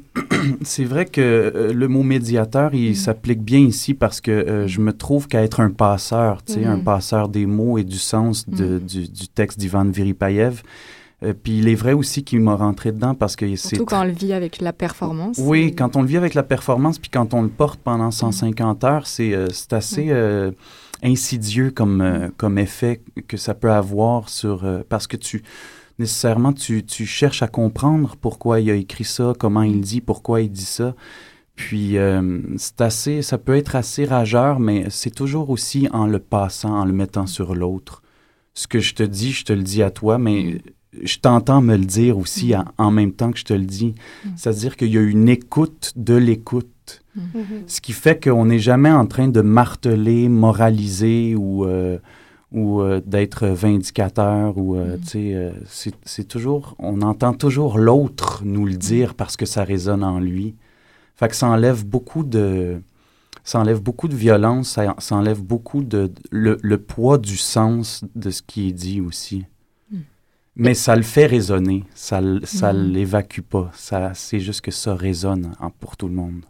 c'est vrai que le mot médiateur, il s'applique bien ici, parce que je me trouve qu'à être un passeur, tu sais, un passeur des mots et du sens du texte d'Yvan Viripaïev. Puis il est vrai aussi qu'il m'a rentré dedans, parce que c'est... Surtout quand on le vit avec la performance. Oui, quand on le vit avec la performance, puis quand on le porte pendant 150 heures, c'est assez... insidieux comme effet que ça peut avoir sur... parce que tu cherches à comprendre pourquoi il a écrit ça, comment il dit, pourquoi il dit ça. Puis ça peut être assez rageur, mais c'est toujours aussi en le passant, en le mettant sur l'autre. Ce que je te dis, je te le dis à toi, mais je t'entends me le dire aussi en même temps que je te le dis. C'est-à-dire qu'il y a une écoute de l'écoute. Ce qui fait qu'on n'est jamais en train de marteler, moraliser ou d'être vindicateur. C'est toujours, on entend toujours l'autre nous le dire parce que ça résonne en lui. Fait que ça enlève beaucoup ça enlève beaucoup de violence, ça enlève beaucoup de le poids du sens de ce qui est dit aussi. Mais ça le fait résonner, ça l'évacue pas. C'est juste que ça résonne pour tout le monde.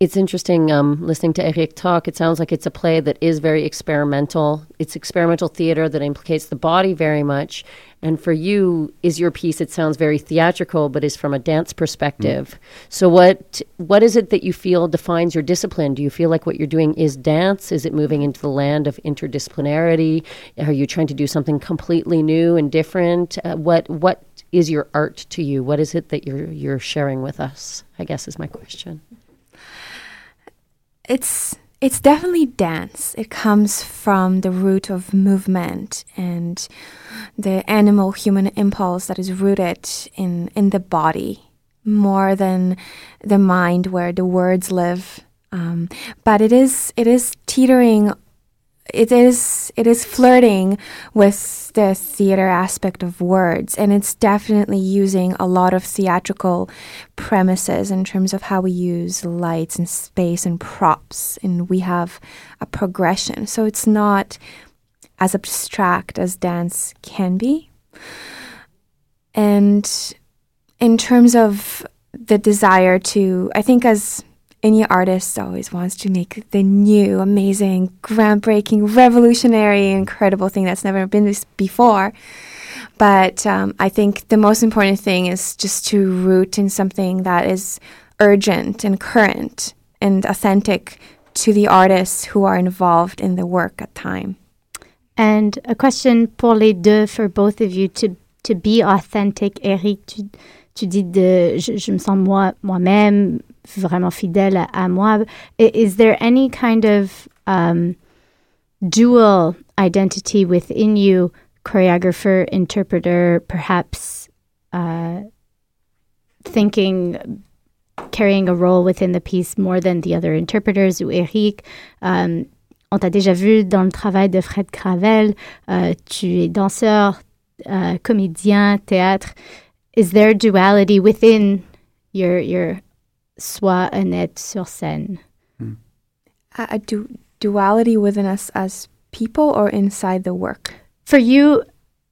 It's interesting listening to Eric talk. It sounds like it's a play that is very experimental. It's experimental theater that implicates the body very much. And for you, is your piece, it sounds very theatrical, but is from a dance perspective. So what is it that you feel defines your discipline? Do you feel like what you're doing is dance? Is it moving into the land of interdisciplinarity? Are you trying to do something completely new and different? What is your art to you? What is it that you're sharing with us, I guess is my question. It's definitely dance. It comes from the root of movement and the animal human impulse that is rooted in the body more than the mind where the words live. But it is teetering. It is flirting with the theater aspect of words, and it's definitely using a lot of theatrical premises in terms of how we use lights and space and props, and we have a progression. So it's not as abstract as dance can be. And in terms of the desire to, I think as any artist always wants to make the new, amazing, groundbreaking, revolutionary, incredible thing that's never been before. But I think the most important thing is just to root in something that is urgent and current and authentic to the artists who are involved in the work at time. And a question pour les deux, for both of you, to be authentic. Eric, tu dis je me sens moi-même, vraiment fidèle à moi. Is there any kind of dual identity within you, choreographer, interpreter, perhaps thinking, carrying a role within the piece more than the other interpreters? Ou Eric, on t'a déjà vu dans le travail de Fred Cravel, tu es danseur, comédien, théâtre. Is there duality within your soi honnête sur scène? Duality within us as people or inside the work? For you,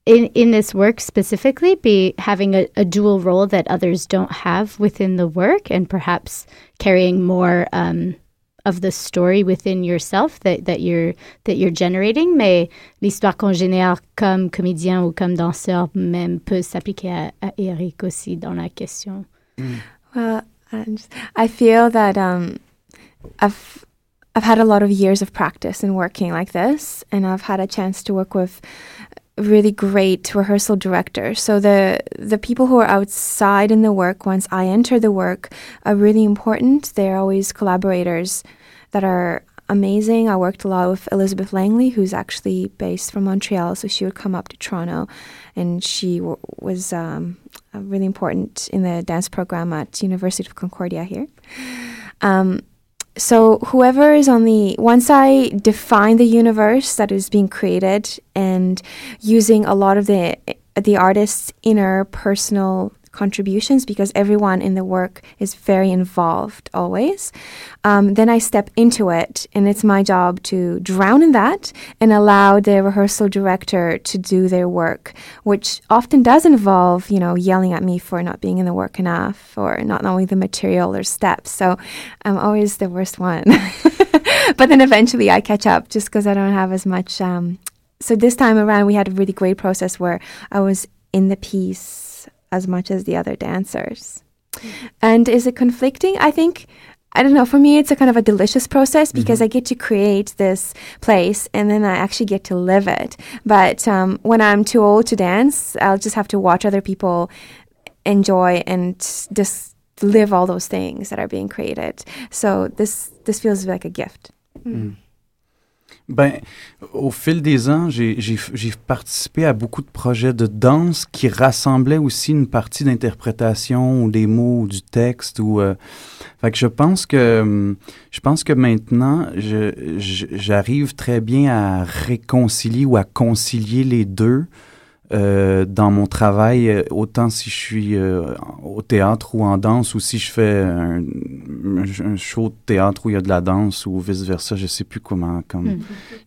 in this work specifically, be having a dual role that others don't have within the work, and perhaps carrying more of the story within yourself that you're generating. Mais l'histoire qu'on génère comme comédien ou comme danseur même peut s'appliquer à Eric aussi dans la question. Well, I feel that I've had a lot of years of practice in working like this, and I've had a chance to work with really great rehearsal directors. So the people who are outside in the work, once I enter the work, are really important. They're always collaborators that are amazing. I worked a lot with Elizabeth Langley, who's actually based from Montreal, so she would come up to Toronto, and she was really important in the dance program at University of Concordia here. So whoever is once I define the universe that is being created and using a lot of the artist's inner personal contributions, because everyone in the work is very involved always, then I step into it, and it's my job to drown in that and allow the rehearsal director to do their work, which often does involve yelling at me for not being in the work enough or not knowing the material or steps. So I'm always the worst one but then eventually I catch up, just because I don't have as much. So this time around we had a really great process where I was in the piece as much as the other dancers. And is it conflicting? I think, I don't know, for me it's a kind of a delicious process, because I get to create this place and then I actually get to live it. But when I'm too old to dance, I'll just have to watch other people enjoy and just live all those things that are being created. So this feels like a gift. Ben, au fil des ans, j'ai participé à beaucoup de projets de danse qui rassemblaient aussi une partie d'interprétation ou des mots ou du texte. Fait que je pense que maintenant, j'arrive très bien à réconcilier ou à concilier les deux dans mon travail, autant si je suis au théâtre ou en danse, ou si je fais un show de théâtre où il y a de la danse ou vice-versa, je sais plus comment je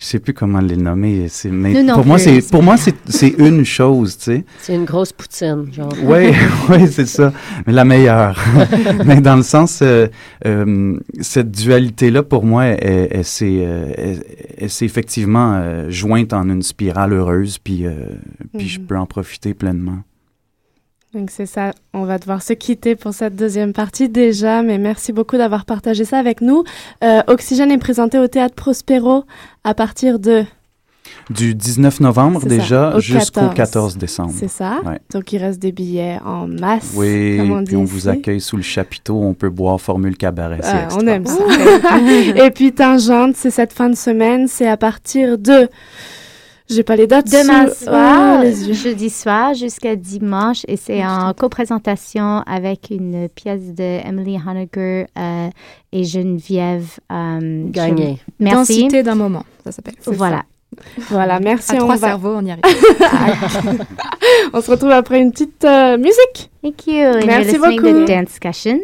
sais plus comment les nommer, c'est, mais pour moi c'est une chose, tu sais. C'est une grosse poutine, genre. Oui, oui, c'est ça, mais la meilleure. Mais dans le sens cette dualité là pour moi elle s'est effectivement jointe en une spirale heureuse, puis je peux en profiter pleinement. Donc c'est ça, on va devoir se quitter pour cette deuxième partie déjà, mais merci beaucoup d'avoir partagé ça avec nous. Oxygène est présenté au Théâtre Prospero à partir de... Du 19 novembre c'est déjà ça, jusqu'au 14 décembre. C'est ça, ouais. Donc il reste des billets en masse. Oui, comme on dit, puis on vous accueille sous le chapiteau, on peut boire formule cabaret, c'est extra. On aime ça. Et puis Tangente, c'est cette fin de semaine, c'est à partir de... J'ai pas les dates. Demain soir, jeudi soir jusqu'à dimanche, et c'est en coprésentation avec une pièce de Emily Honegger et Geneviève Gagné. Merci. Densité d'un moment, ça s'appelle. Voilà. Voilà, merci. À trois cerveaux, on y arrive. On se retrouve après une petite musique. Thank you. And merci beaucoup. Danscussions.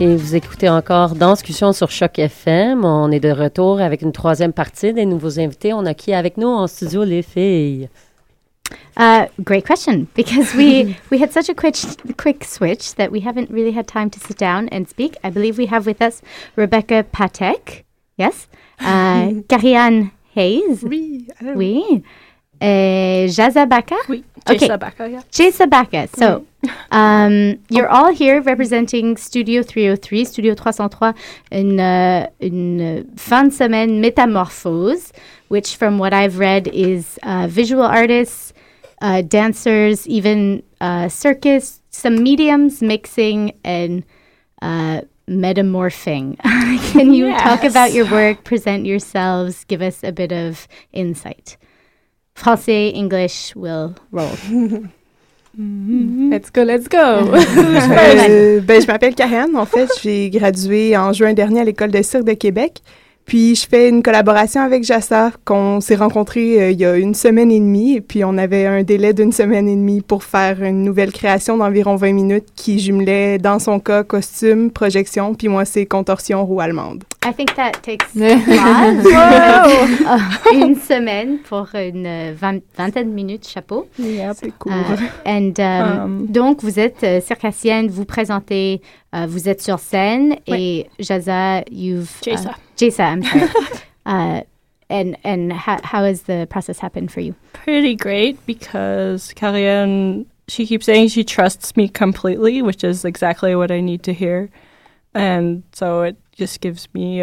Et vous écoutez encore Danscussion sur Choc FM. On est de retour avec une troisième partie des nouveaux invités. On a qui avec nous en studio, les filles? Great question, because we had such a quick switch that we haven't really had time to sit down and speak. I believe we have with us Rebecca Patek, yes? Karianne Hayes. Oui, hello. Oui. Jaysa Baka? Oui, Jaysa Baka, yeah. Jaysa Baka. So, you're all here representing Studio 303, Studio 303, une fin de semaine Métamorphose, which from what I've read is visual artists, dancers, even circus, some mediums mixing and metamorphing. Can you talk about your work, present yourselves, give us a bit of insight? Français, English will roll. Mm-hmm. Let's go, let's go! Je m'appelle Karen, en fait. J'ai gradué en juin dernier à l'École de cirque de Québec. Puis je fais une collaboration avec Jaysa, qu'on s'est rencontrés il y a une semaine et demie, et puis on avait un délai d'une semaine et demie pour faire une nouvelle création d'environ 20 minutes qui jumelait, dans son cas, costume, projection, puis moi, c'est contorsion roue allemande. I think that takes une semaine pour une vingtaine de minutes, chapeau. Yep. C'est cool. Donc, vous êtes circassienne, vous présentez, vous êtes sur scène, oui. Et Jaysa, you've... Jaysa, I'm sorry. And how has the process happened for you? Pretty great, because Karianne, she keeps saying she trusts me completely, which is exactly what I need to hear. And so it just gives me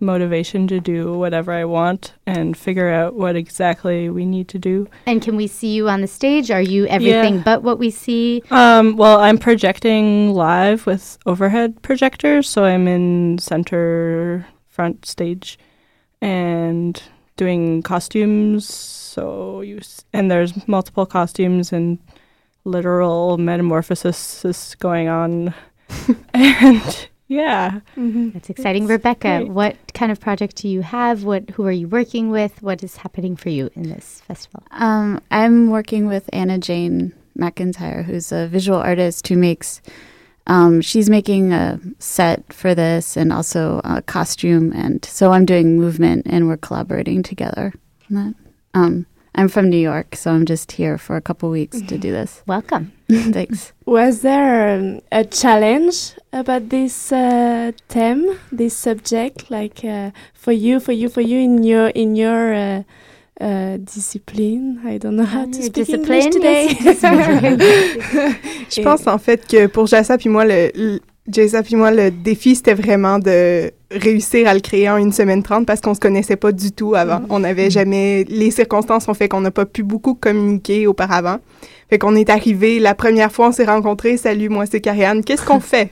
motivation to do whatever I want and figure out what exactly we need to do. And can we see you on the stage? Are you everything but what we see? Well, I'm projecting live with overhead projectors, so I'm in center front stage and doing costumes. And there's multiple costumes and literal metamorphosis going on. And... Yeah. Mm-hmm. That's exciting. That's Rebecca, great. What kind of project do you have? Who are you working with? What is happening for you in this festival? I'm working with Anna Jane McIntyre, who's a visual artist who makes, she's making a set for this and also a costume. And so I'm doing movement and we're collaborating together on that. I'm from New York, so I'm just here for a couple weeks to do this. Welcome. Thanks. Was there a challenge about this theme, this subject, like for you in your discipline? I don't know how to speak English today. Je pense en fait que pour Jaysa puis moi le défi, c'était vraiment de réussir à le créer en 1h30 parce qu'on se connaissait pas du tout avant. On n'avait jamais... Les circonstances ont fait qu'on n'a pas pu beaucoup communiquer auparavant. Fait qu'on est arrivé, la première fois, on s'est rencontrés. « Salut, moi, c'est Karianne. Qu'est-ce qu'on fait? »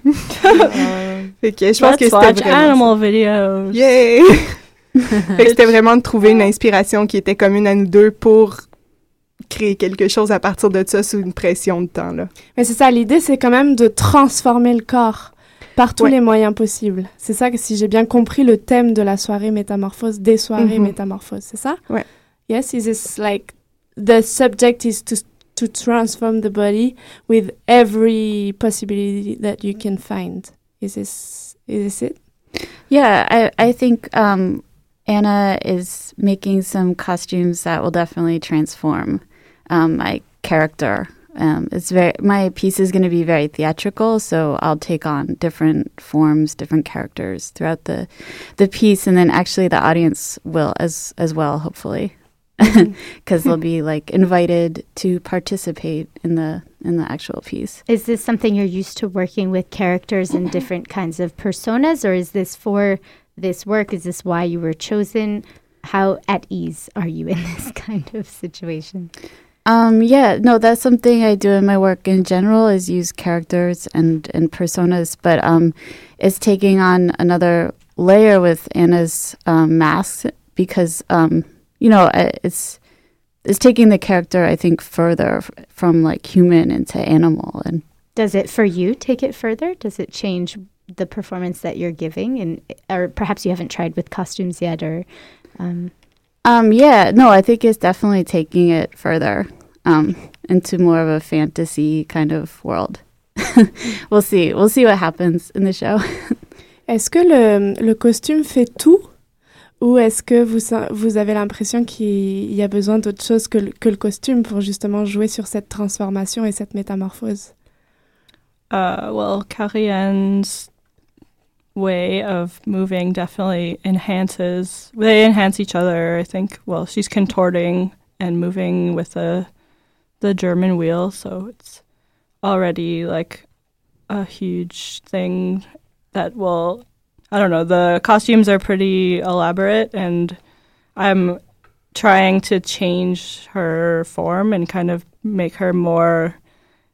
Fait que je pense que c'était vraiment... Animal videos. Yeah! Fait que c'était vraiment de trouver une inspiration qui était commune à nous deux pour... créer quelque chose à partir de ça sous une pression de temps, là. Mais c'est ça, l'idée, c'est quand même de transformer le corps par tous les moyens possibles. C'est ça que, si j'ai bien compris, le thème de la soirée métamorphose, des soirées métamorphoses, c'est ça? Ouais. Yes, it is like, the subject is to transform the body with every possibility that you can find. Is this it? Yeah, I think... Anna is making some costumes that will definitely transform my character. My piece is going to be very theatrical, so I'll take on different forms, different characters throughout the piece, and then actually the audience will as well, hopefully, because they'll be like invited to participate in the actual piece. Is this something you're used to working with characters and different kinds of personas, or is this for this work? Is this why you were chosen? How at ease are you in this kind of situation? That's something I do in my work in general, is use characters and personas, but it's taking on another layer with Anna's masks, because it's taking the character, I think, further from like human into animal. And does it for you take it further? Does it change the performance that you're giving, and or perhaps you haven't tried with costumes yet, or I think it's definitely taking it further into more of a fantasy kind of world. We'll see what happens in the show. Est-ce que le costume fait tout, ou est-ce que vous avez l'impression qu'il y a besoin d'autre chose que le costume pour justement jouer sur cette transformation et cette métamorphose? Karianne's way of moving definitely enhances. They enhance each other, I think. Well, she's contorting and moving with the German wheel, so it's already like a huge thing that will... I don't know, the costumes are pretty elaborate, and I'm trying to change her form and kind of make her more...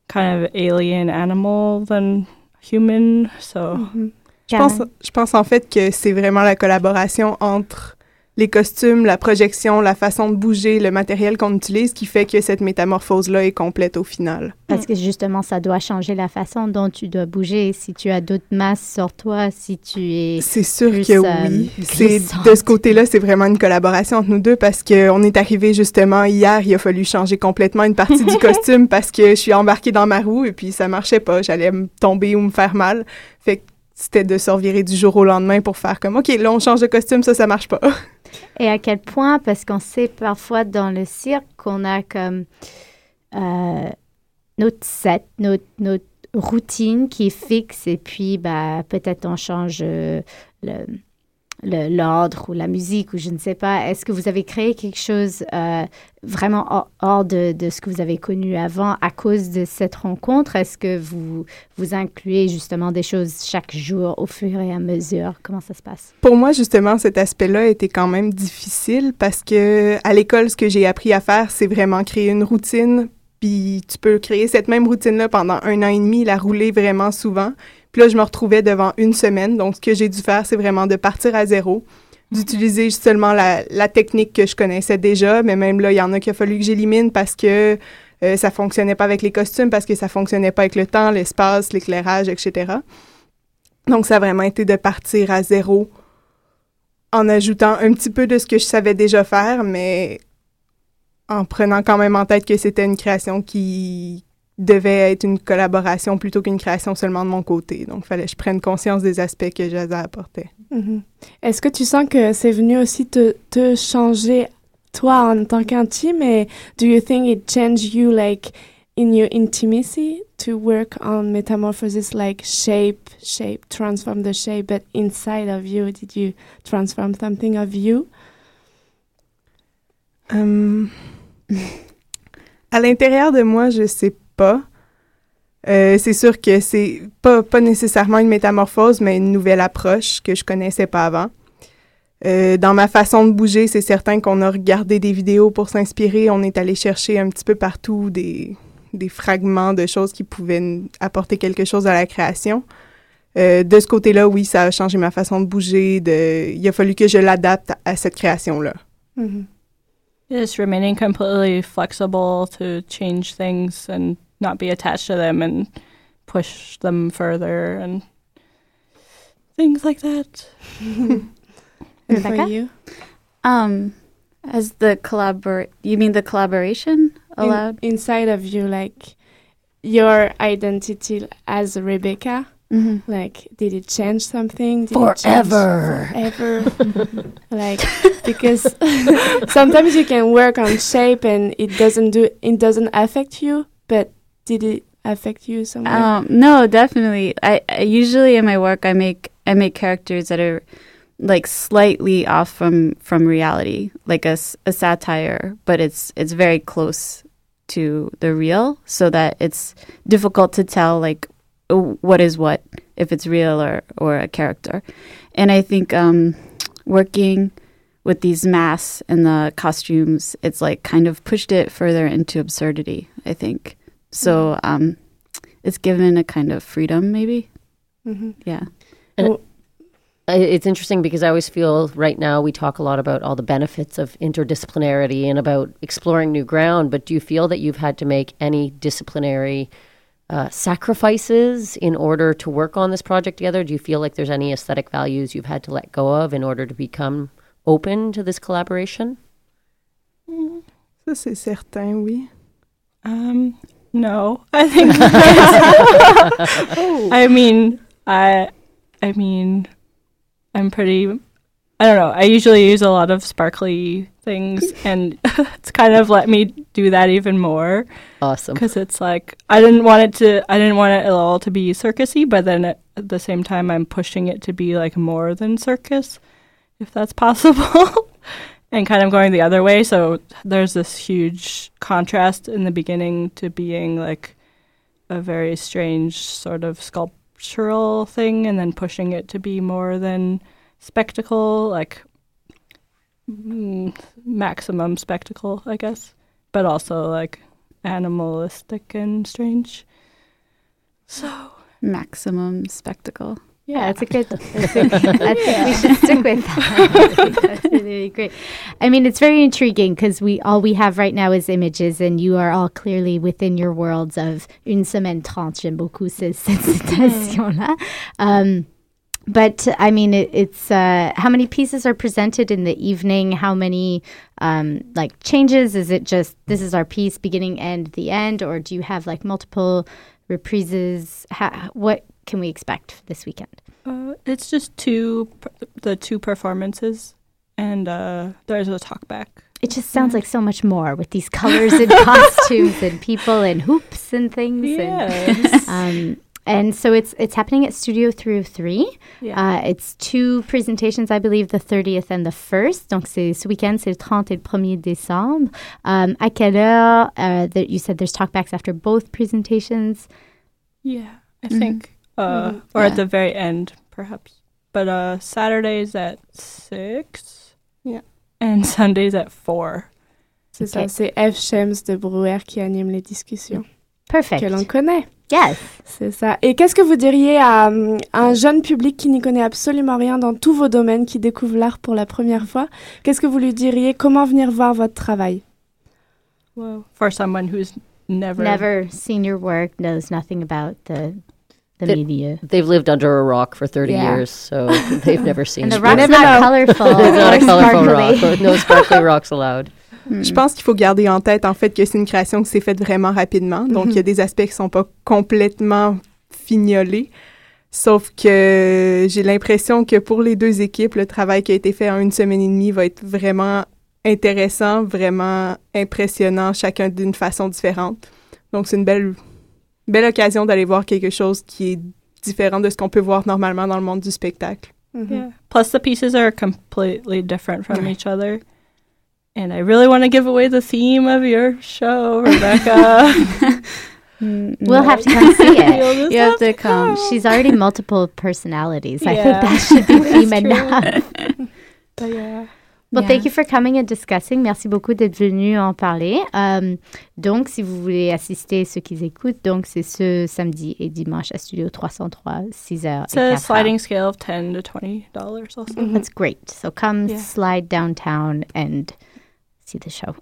kind of alien animal than human, so... Je pense en fait que c'est vraiment la collaboration entre les costumes, la projection, la façon de bouger, le matériel qu'on utilise qui fait que cette métamorphose-là est complète au final. Parce que justement, ça doit changer la façon dont tu dois bouger. Si tu as d'autres masses sur toi, si tu es... C'est sûr que oui. De ce côté-là, c'est vraiment une collaboration entre nous deux parce qu'on est arrivé justement hier, il a fallu changer complètement une partie du costume parce que je suis embarquée dans ma roue et puis ça marchait pas. J'allais me tomber ou me faire mal. Fait que c'était de se revirer du jour au lendemain pour faire comme « OK, là, on change de costume, ça marche pas. » Et à quel point, parce qu'on sait parfois dans le cirque qu'on a comme notre set, notre routine qui est fixe et puis peut-être on change l'ordre ou la musique ou je ne sais pas. Est-ce que vous avez créé quelque chose vraiment hors de ce que vous avez connu avant à cause de cette rencontre? Est-ce que vous incluez justement des choses chaque jour au fur et à mesure? Comment ça se passe? Pour moi, justement, cet aspect-là était quand même difficile parce que à l'école, ce que j'ai appris à faire, c'est vraiment créer une routine. Puis tu peux créer cette même routine-là pendant 1 an et demi, la rouler vraiment souvent. Puis là, je me retrouvais devant une semaine. Donc, ce que j'ai dû faire, c'est vraiment de partir à zéro, d'utiliser seulement la technique que je connaissais déjà. Mais même là, il y en a qu'il a fallu que j'élimine parce que ça fonctionnait pas avec les costumes, parce que ça fonctionnait pas avec le temps, l'espace, l'éclairage, etc. Donc, ça a vraiment été de partir à zéro en ajoutant un petit peu de ce que je savais déjà faire, mais en prenant quand même en tête que c'était une création qui devait être une collaboration plutôt qu'une création seulement de mon côté. Donc, il fallait que je prenne conscience des aspects que Jaysa apportait. Mm-hmm. Est-ce que tu sens que c'est venu aussi te changer, toi, en tant qu'intime? Et do you think it changed you, like, in your intimacy to work on metamorphosis, like shape, transform the shape, but inside of you, did you transform something of you? À l'intérieur de moi, je sais pas. C'est sûr que c'est pas nécessairement une métamorphose, mais une nouvelle approche que je connaissais pas avant. Dans ma façon de bouger, c'est certain qu'on a regardé des vidéos pour s'inspirer. On est allé chercher un petit peu partout des fragments de choses qui pouvaient apporter quelque chose à la création. De ce côté-là, oui, ça a changé ma façon de bouger. Il a fallu que je l'adapte à cette création-là. Mm-hmm. Just remaining completely flexible to change things and not be attached to them and push them further and things like that. And for you? As the you mean the collaboration allowed? Inside of you, like your identity as Rebecca, mm-hmm. like did it change something? Forever. Like because sometimes you can work on shape and it doesn't affect you, but did it affect you somewhere? No, definitely. I usually in my work I make characters that are like slightly off from reality, like a satire, but it's very close to the real, so that it's difficult to tell like what is what, if it's real or a character. And I think working with these masks and the costumes, it's like kind of pushed it further into absurdity, I think. So it's given a kind of freedom, maybe. Mm-hmm. Yeah. And it's interesting because I always feel right now we talk a lot about all the benefits of interdisciplinarity and about exploring new ground, but do you feel that you've had to make any disciplinary sacrifices in order to work on this project together? Do you feel like there's any aesthetic values you've had to let go of in order to become open to this collaboration? Ça, c'est certain, oui. No, I think. I'm pretty. I don't know. I usually use a lot of sparkly things, and it's kind of let me do that even more. Awesome. Because it's like I didn't want it at all to be circusy, but then at the same time, I'm pushing it to be like more than circus, if that's possible. And kind of going the other way, so there's this huge contrast in the beginning to being like a very strange sort of sculptural thing and then pushing it to be more than spectacle, like maximum spectacle, I guess, but also like animalistic and strange. So maximum spectacle. Yeah, that's a good that's really great. I mean, it's very intriguing because all we have right now is images, and you are all clearly within your worlds of une semaine trente. J'aime beaucoup cette citation là. But I mean, it's how many pieces are presented in the evening? How many like changes? Is it just this is our piece, beginning, end, the end, or do you have like multiple reprises? What can we expect this weekend? It's just the two performances, and there's a talk back. It just sounds like so much more with these colors and costumes and people and hoops and things. Yes. And so it's happening at Studio 303. Yeah. It's two presentations, I believe, the 30th and the 1st. Donc, c'est ce week-end, c'est le 30 et le 1er décembre. À quelle heure? You said there's talkbacks after both presentations. Yeah, I think. Or at the very end, perhaps. But Saturdays at 6. Yeah. And Sundays at 4. C'est ça, c'est Ève Chems de Brouwer qui anime les discussions. Perfect. Que l'on connaît. Yes. C'est ça. Et qu'est-ce que vous diriez à un jeune public qui n'y connaît absolument rien dans tous vos domaines, qui découvre l'art pour la première fois? Qu'est-ce que vous lui diriez? Comment venir voir votre travail? Wow. For someone who's never seen your work, knows nothing about the media. They've lived under a rock for 30 years, so they've never seen. And the rock's not colorful. It's not a colorful rock. No sparkly rocks allowed. Je pense qu'il faut garder en tête, en fait, que c'est une création qui s'est faite vraiment rapidement. Donc, il y a des aspects qui ne sont pas complètement fignolés. Sauf que j'ai l'impression que pour les deux équipes, le travail qui a été fait en une semaine et demie va être vraiment intéressant, vraiment impressionnant, chacun d'une façon différente. Donc, c'est une belle occasion d'aller voir quelque chose qui est différent de ce qu'on peut voir normalement dans le monde du spectacle. Mm-hmm. Yeah. Plus, the pieces are completely different from each other. And I really want to give away the theme of your show, Rebecca. We'll have to come see it. You have to come. She's already multiple personalities. Yeah. I think that should be theme enough. But yeah. Well, thank you for coming and discussing. Merci beaucoup d'être venu en parler. Donc, si vous voulez assister, ceux qui écoutent, donc c'est ce samedi et dimanche à Studio 303, 6h. It's a sliding scale of $10 to $20 also. Mm-hmm. That's great. So come slide downtown and see the show.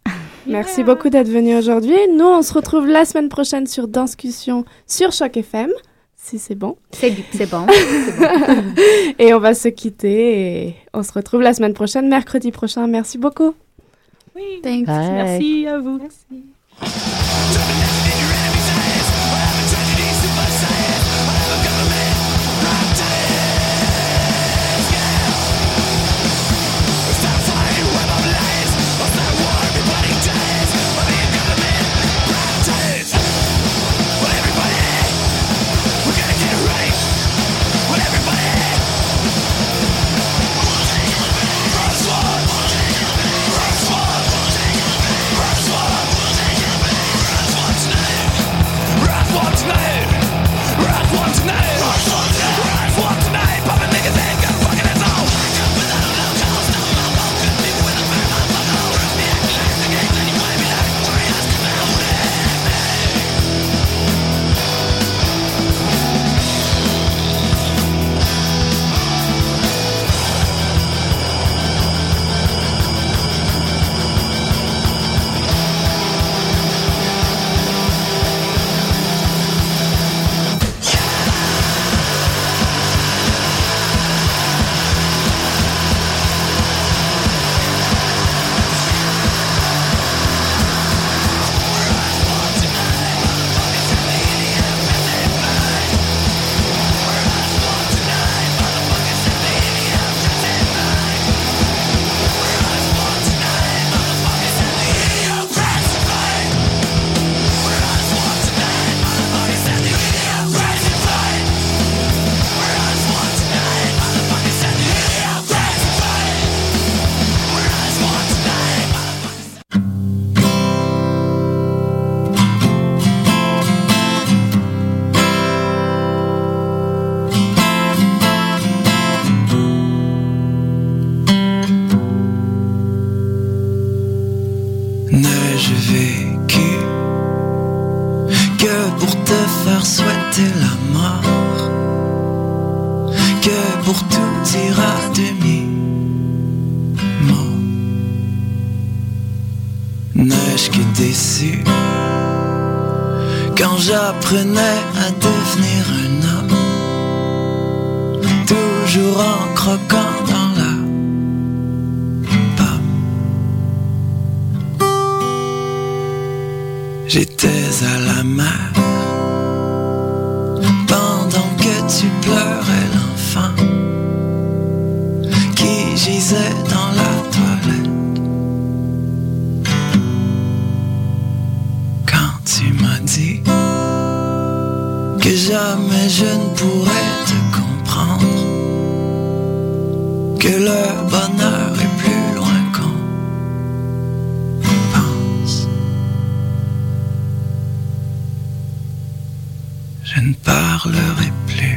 Merci beaucoup d'être venu aujourd'hui. Nous, on se retrouve la semaine prochaine sur Danscussion sur Choc FM. Si c'est bon. C'est bon. Et on va se quitter et on se retrouve la semaine prochaine, mercredi prochain. Merci beaucoup. Oui. Thanks. Bye. Merci à vous. Merci. pour tout dire à demi-mot. N'ai-je que déçu quand j'apprenais à devenir un homme, toujours en croquant dans la pomme. J'étais à la mer pendant que tu pleurais, l'enfant qui gisait dans la toilette. Tu m'as dit que jamais je ne pourrais te comprendre, que le bonheur est plus loin qu'on pense. Je ne parlerai plus.